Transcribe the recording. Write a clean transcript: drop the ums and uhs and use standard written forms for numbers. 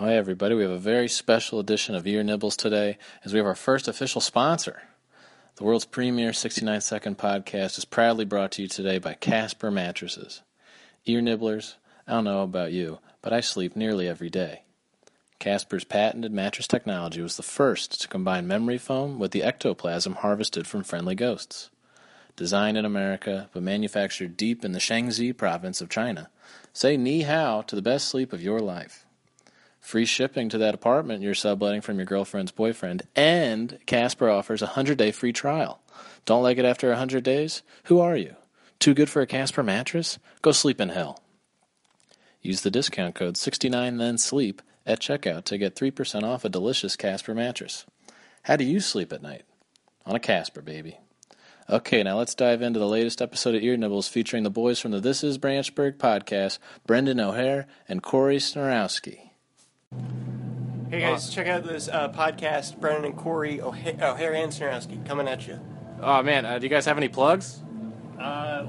Hi everybody, we have a very special edition of Ear Nibbles today, as we have our first official sponsor. The world's premier 69-second podcast is proudly brought to you today by Casper Mattresses. Ear nibblers, I don't know about you, but I sleep nearly every day. Casper's patented mattress technology was the first to combine memory foam with the ectoplasm harvested from friendly ghosts. Designed in America, but manufactured deep in the Shaanxi province of China, say ni hao to the best sleep of your life. Free shipping to that apartment you're subletting from your girlfriend's boyfriend, and Casper offers a 100-day free trial. Don't like it after 100 days? Who are you? Too good for a Casper mattress? Go sleep in hell. Use the discount code 69ThenSleep at checkout to get 3% off a delicious Casper mattress. How do you sleep at night? On a Casper, baby. Okay, now let's dive into the latest episode of Ear Nibbles featuring the boys from the This Is Branchburg podcast, Brendan O'Hare and Corey Snarowski. Hey guys, check out this podcast, Brendan and Corey O'Hare and Snarowski, coming at you. Oh man, do you guys have any plugs?